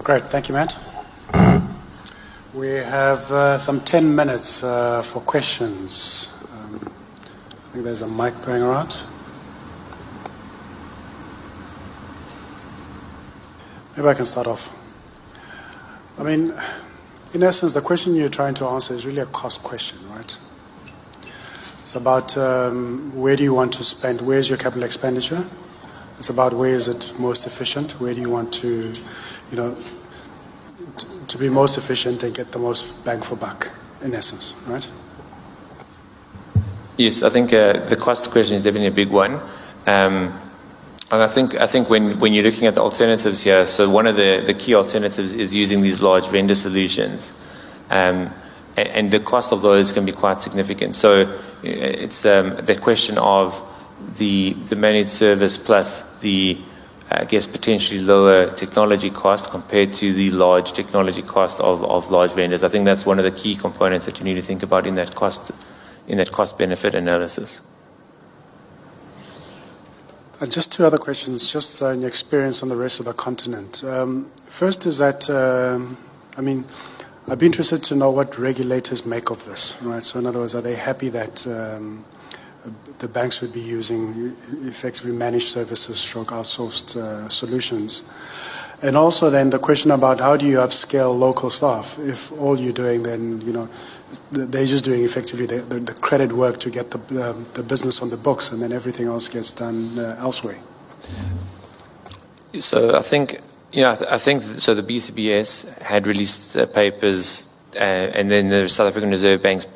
Great, thank you, Matt. We have some 10 minutes for questions. I think there's a mic going around. Maybe I can start off. I mean, in essence, the question you're trying to answer is really a cost question, right? It's about where do you want to spend, where's your capital expenditure? It's about where is it most efficient, where do you want to, to be most efficient and get the most bang for buck, in essence, right? Yes, I think the cost question is definitely a big one, and I think when you're looking at the alternatives here, so one of the key alternatives is using these large vendor solutions, and the cost of those can be quite significant. So it's the question of the managed service plus the I guess potentially lower technology cost compared to the large technology cost of large vendors. I think that's one of the key components that you need to think about in that cost benefit analysis. And just two other questions, just in your experience on the rest of the continent. First is that, I mean, I'd be interested to know what regulators make of this, right? So in other words, are they happy that the banks would be using effectively managed services, stroke outsourced solutions? And also then the question about how do you upscale local staff if all you're doing then, they're just doing effectively the credit work to get the business on the books, and then everything else gets done elsewhere. So I think, so the BCBS had released papers and then the South African Reserve Bank's,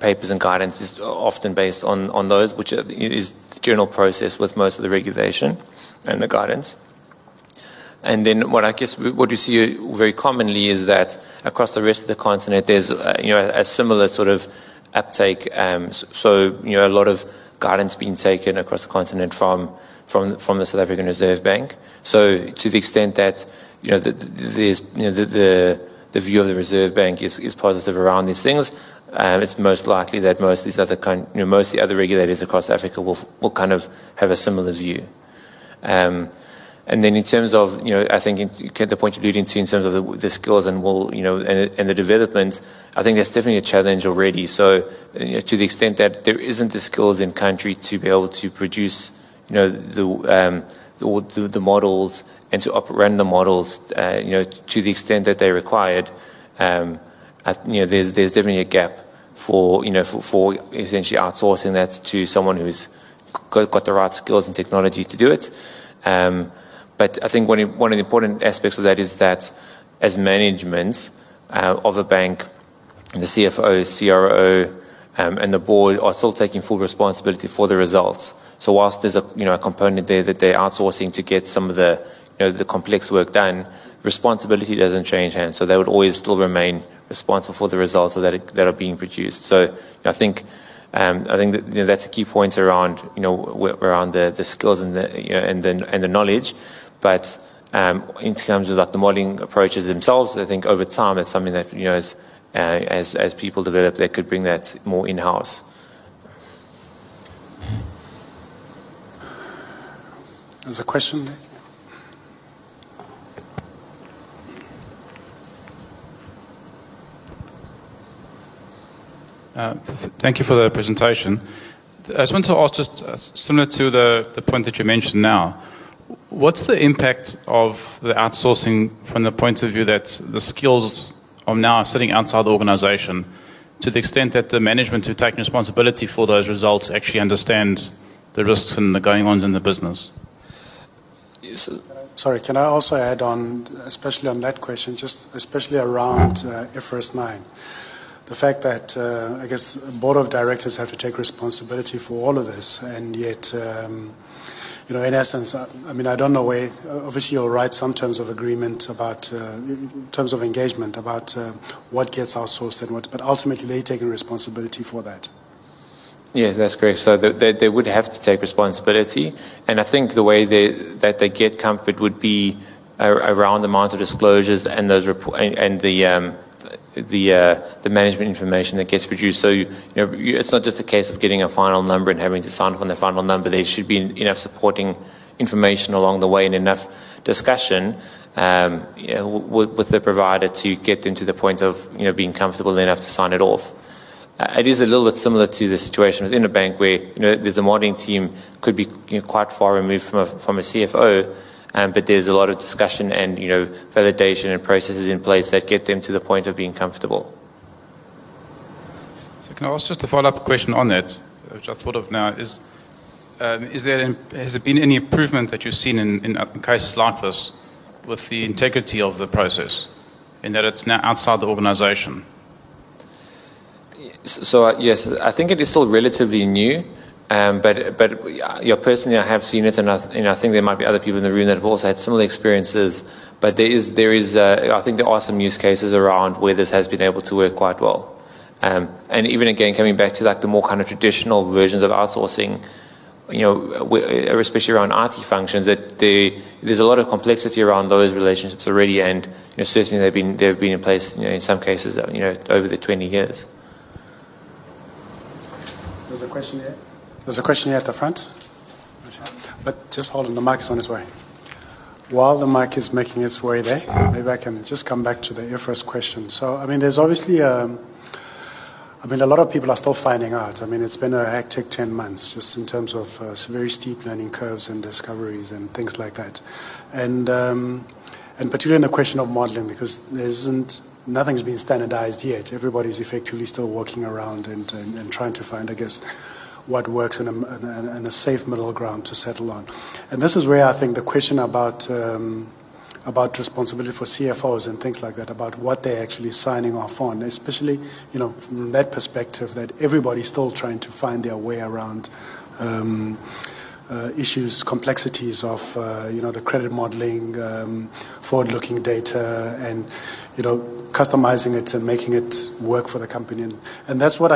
papers and guidance is often based on those, which is the general process with most of the regulation and the guidance. And then what I guess what we see very commonly is that across the rest of the continent, there's a similar sort of uptake. So a lot of guidance being taken across the continent from the South African Reserve Bank. So to the extent that there's the view of the Reserve Bank is positive around these things, it's most likely that most of these other most of the other regulators across Africa will kind of have a similar view. And then in terms of, I think the point you're alluding to in terms of the skills and and the development, I think that's definitely a challenge already. So to the extent that there isn't the skills in country to be able to produce, the models and to run the models, to the extent that they're required, there's definitely a gap for for essentially outsourcing that to someone who's got the right skills and technology to do it. But I think one of the important aspects of that is that as management of a bank, the CFO, CRO, and the board are still taking full responsibility for the results. So whilst there's a component there that they're outsourcing to get some of the the complex work done, responsibility doesn't change hands. So they would always still remain responsible for the results that are being produced. So I think that, that's a key point around around the skills and the knowledge, but in terms of like the modeling approaches themselves. I think over time it's something that, you know, as people develop, they could bring that more in-house. There's a question. Thank you for the presentation. I just want to ask, just similar to the point that you mentioned now, what's the impact of the outsourcing from the point of view that the skills are now sitting outside the organization, to the extent that the management who take responsibility for those results actually understand the risks and the going-ons in the business? Sorry, can I also add on, especially on that question, just especially around IFRS 9? The fact that, I guess, board of directors have to take responsibility for all of this, and yet, you know, in essence, I mean, I don't know where, obviously you'll write some terms of agreement about, terms of engagement about what gets outsourced and what, but ultimately they're taking responsibility for that. Yes, that's correct. So they would have to take responsibility, and I think the way that they get comfort would be around the amount of disclosures and those the management information that gets produced. So it's not just a case of getting a final number and having to sign off on the final number. There should be enough supporting information along the way and enough discussion with the provider to get them to the point of being comfortable enough to sign it off. It is a little bit similar to the situation within a bank where there's a modeling team could be quite far removed from a CFO, but there's a lot of discussion and validation and processes in place that get them to the point of being comfortable. So can I ask just a follow-up question on that, which I thought of now? Has there been any improvement that you've seen in cases like this with the integrity of the process, in that it's now outside the organisation? So yes, I think it is still relatively new, but personally I have seen it, and I think there might be other people in the room that have also had similar experiences. But there is I think there are some use cases around where this has been able to work quite well. And even again, coming back to like the more kind of traditional versions of outsourcing, especially around IT functions, that there's a lot of complexity around those relationships already, and certainly they've been in place in some cases over the 20 years. There's a question here. There's a question here at the front. But just hold on, the mic is on its way. While the mic is making its way there, maybe I can just come back to the IFRS question. So, I mean, there's obviously a lot of people are still finding out. I mean, it's been a hectic 10 months just in terms of very steep learning curves and discoveries and things like that. And particularly in the question of modeling, because nothing's been standardized yet. Everybody's effectively still walking around and trying to find, I guess, what works in a safe middle ground to settle on. And this is where I think the question about responsibility for CFOs and things like that, about what they're actually signing off on, especially from that perspective that everybody's still trying to find their way around issues, complexities of the credit modeling, forward-looking data, and customizing it and making it work for the company, and that's what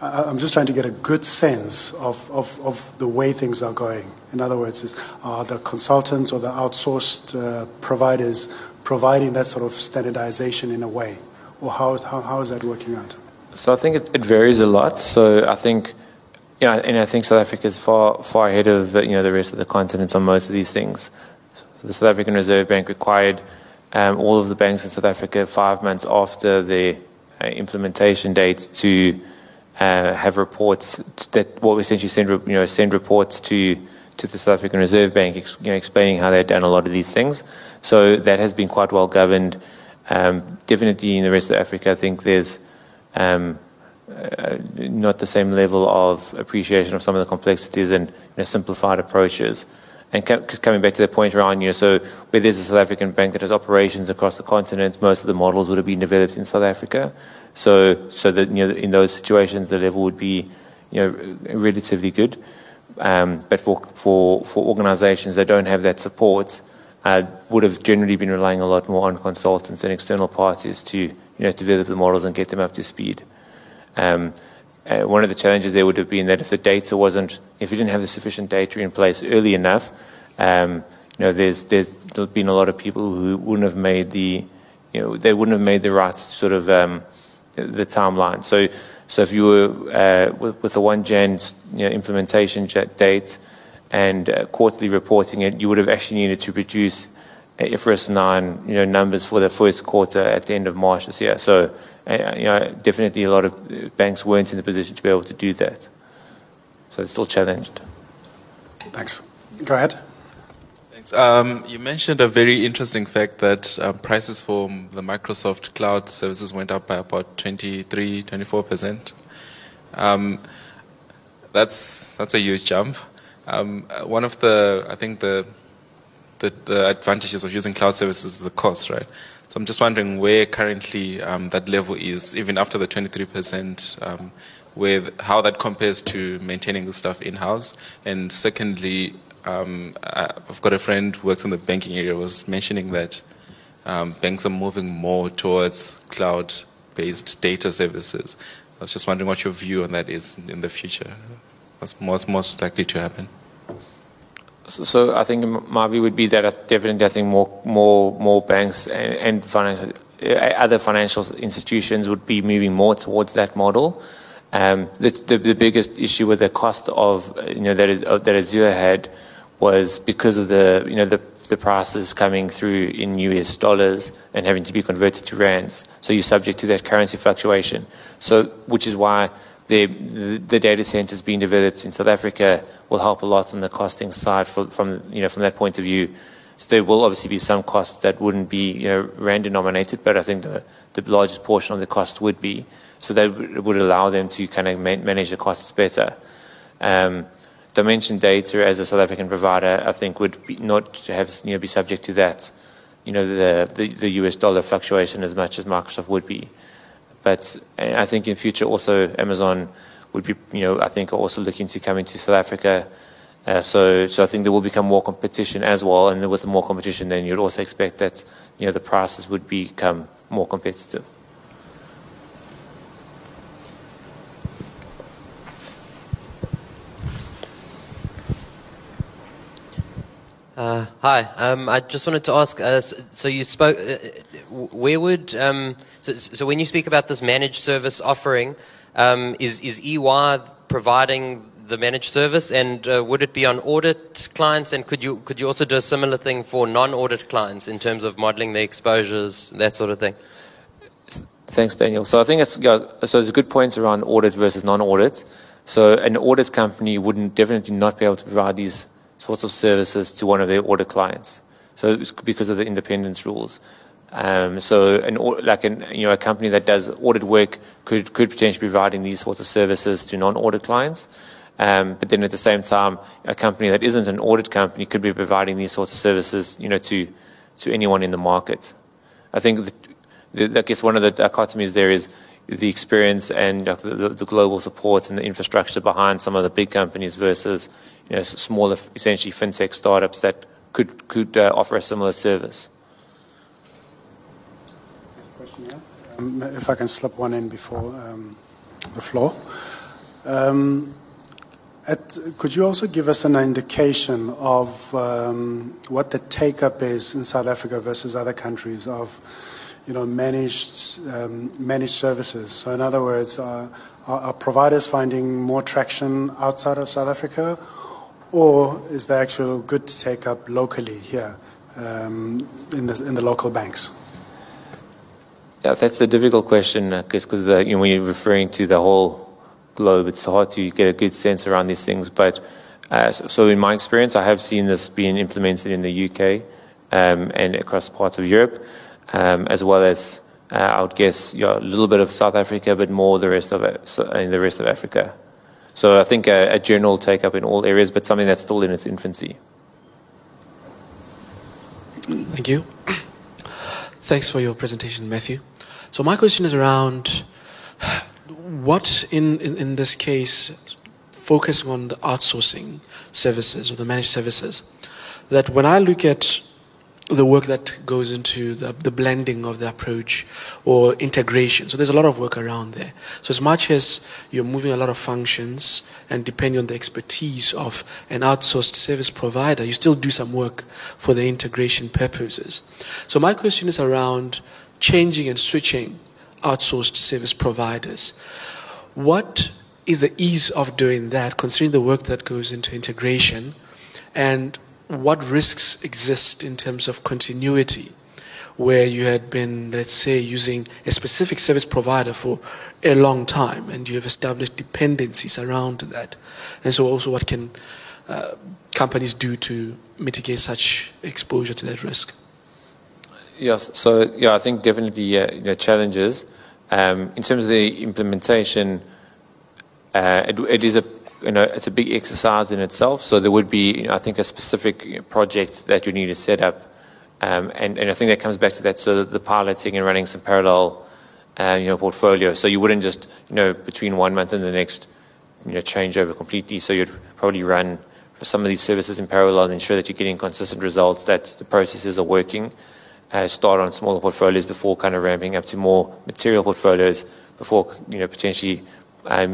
I'm just trying to get a good sense of the way things are going. In other words, are the consultants or the outsourced providers providing that sort of standardization in a way, or how is that working out? So I think it varies a lot. So I think. Yeah, and I think South Africa is far ahead of the rest of the continent on most of these things. So the South African Reserve Bank required all of the banks in South Africa 5 months after the implementation date to have reports that will essentially send reports to the South African Reserve Bank, explaining how they've done a lot of these things. So that has been quite well governed. Definitely in the rest of Africa, I think there's. Not the same level of appreciation of some of the complexities and simplified approaches. And coming back to the point around, so where there's a South African bank that has operations across the continent, most of the models would have been developed in South Africa. So that in those situations the level would be relatively good. But for organisations that don't have that support, would have generally been relying a lot more on consultants and external parties to develop the models and get them up to speed. One of the challenges there would have been that if you didn't have the sufficient data in place early enough, you know, there's been a lot of people who wouldn't have made the, you know, they wouldn't have made the right sort of the timeline. So if you were with the 1 Jan implementation date and quarterly reporting it, you would have actually needed to produce IFRS 9 numbers for the first quarter at the end of March this year. So definitely a lot of banks weren't in the position to be able to do that. So it's still challenged. Thanks. Go ahead. Thanks. You mentioned a very interesting fact that prices for the Microsoft cloud services went up by about 23, 24%. That's a huge jump. One of the, I think the advantages of using cloud services is the cost, right? So I'm just wondering where currently that level is, even after the 23%, with how that compares to maintaining the stuff in-house. And secondly, I've got a friend who works in the banking area was mentioning that banks are moving more towards cloud-based data services. I was just wondering what your view on that is in the future. What's most likely to happen? So I think my view would be that definitely I think more banks and other financial institutions would be moving more towards that model. The biggest issue with the cost of that Azure had was because of the prices coming through in US dollars and having to be converted to rands. So you're subject to that currency fluctuation. So which is why the data centers being developed in South Africa will help a lot on the costing side from that point of view. So there will obviously be some costs that wouldn't be rand denominated, but I think the largest portion of the cost would be. So that would allow them to kind of manage the costs better. Dimension Data as a South African provider, I think would be not have be subject to that, the US dollar fluctuation as much as Microsoft would be. But I think in future also Amazon would be, I think also looking to come into South Africa. So I think there will become more competition as well. And with more competition, then you'd also expect that, the prices would become more competitive. Hi. I just wanted to ask, so you spoke, where would, so when you speak about this managed service offering, is EY providing the managed service, and would it be on audit clients, and could you also do a similar thing for non-audit clients in terms of modeling the exposures, that sort of thing? Thanks, Daniel. So I think there's good points around audit versus non-audit. So an audit company wouldn't definitely not be able to provide these sorts of services to one of their audit clients, so it's because of the independence rules. So a company that does audit work could potentially be providing these sorts of services to non-audit clients, but then at the same time, a company that isn't an audit company could be providing these sorts of services, to anyone in the market. I think I guess one of the dichotomies there is the experience and the global support and the infrastructure behind some of the big companies versus smaller, essentially fintech startups that could offer a similar service. There's a question here. If I can slip one in before the floor. Could you also give us an indication of what the take-up is in South Africa versus other countries of managed services? So in other words, are providers finding more traction outside of South Africa? Or is there actual good take-up locally here in the local banks? Yeah, that's a difficult question, because when you're referring to the whole globe, it's hard to get a good sense around these things. But so in my experience, I have seen this being implemented in the UK and across parts of Europe, as well as I would guess a little bit of South Africa, but more the rest of Africa. So I think a general take-up in all areas, but something that's still in its infancy. Thank you. Thanks for your presentation, Matthew. So my question is around what, in this case, focusing on the outsourcing services or the managed services, that when I look at the work that goes into the blending of the approach or integration. So there's a lot of work around there. So as much as you're moving a lot of functions and depending on the expertise of an outsourced service provider, you still do some work for the integration purposes. So my question is around changing and switching outsourced service providers. What is the ease of doing that, considering the work that goes into integration, and what risks exist in terms of continuity, where you had been, let's say, using a specific service provider for a long time and you have established dependencies around that? And so also what can companies do to mitigate such exposure to that risk? Yes, so yeah, I think definitely challenges. In terms of the implementation, it is a it's a big exercise in itself. So there would be, I think, a specific project that you need to set up, and I think that comes back to that. So the piloting and running some parallel, portfolio. So you wouldn't just, between one month and the next, change over completely. So you'd probably run some of these services in parallel and ensure that you're getting consistent results, that the processes are working. Start on smaller portfolios before kind of ramping up to more material portfolios before potentially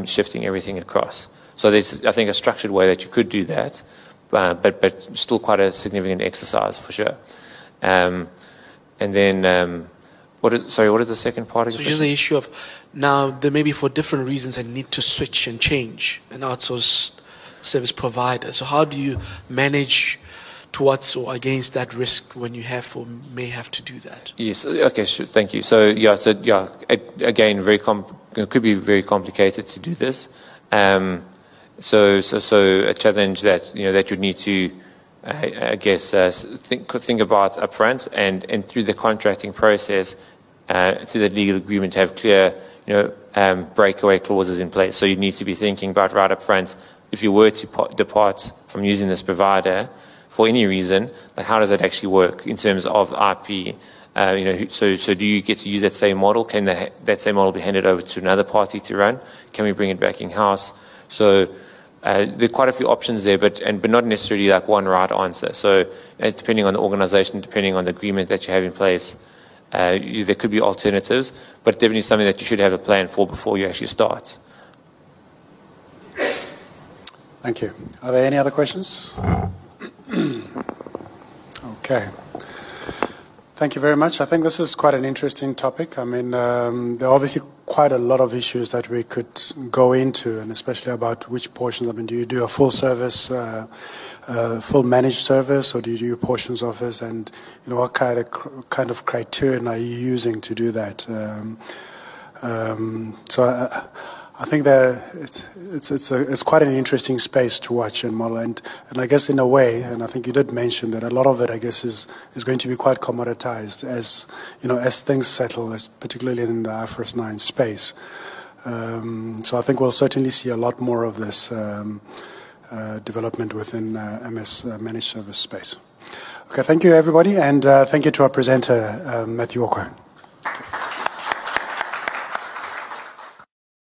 shifting everything across. So there's, I think, a structured way that you could do that, but still quite a significant exercise for sure. And then, what is the second part of your question? So just the issue of now there may be for different reasons a need to switch and change an outsource service provider. So how do you manage towards or against that risk when you have or may have to do that? Yes. Okay. Sure, thank you. So again, it could be very complicated to do this. So a challenge that that you need to, think about upfront and through the contracting process, through the legal agreement, have clear breakaway clauses in place. So you need to be thinking about right upfront if you were to depart from using this provider for any reason, like how does that actually work in terms of IP? So do you get to use that same model? Can that same model be handed over to another party to run? Can we bring it back in house? So there are quite a few options there, but not necessarily like one right answer. So depending on the organisation, depending on the agreement that you have in place, there could be alternatives, but definitely something that you should have a plan for before you actually start. Thank you. Are there any other questions? Okay. Thank you very much. I think this is quite an interesting topic. I mean, there are obviously quite a lot of issues that we could go into, and especially about which portions. I mean, do you do a full service, full managed service, or do you do portions of this? And what kind of criterion are you using to do that? So I think that it's quite an interesting space to watch and model, and I guess in a way, and I think you did mention that a lot of it, I guess, is going to be quite commoditized as things settle, as particularly in the IFRS 9 space. So I think we'll certainly see a lot more of this development within MS managed service space. Okay, thank you everybody, and thank you to our presenter, Matthew Walker.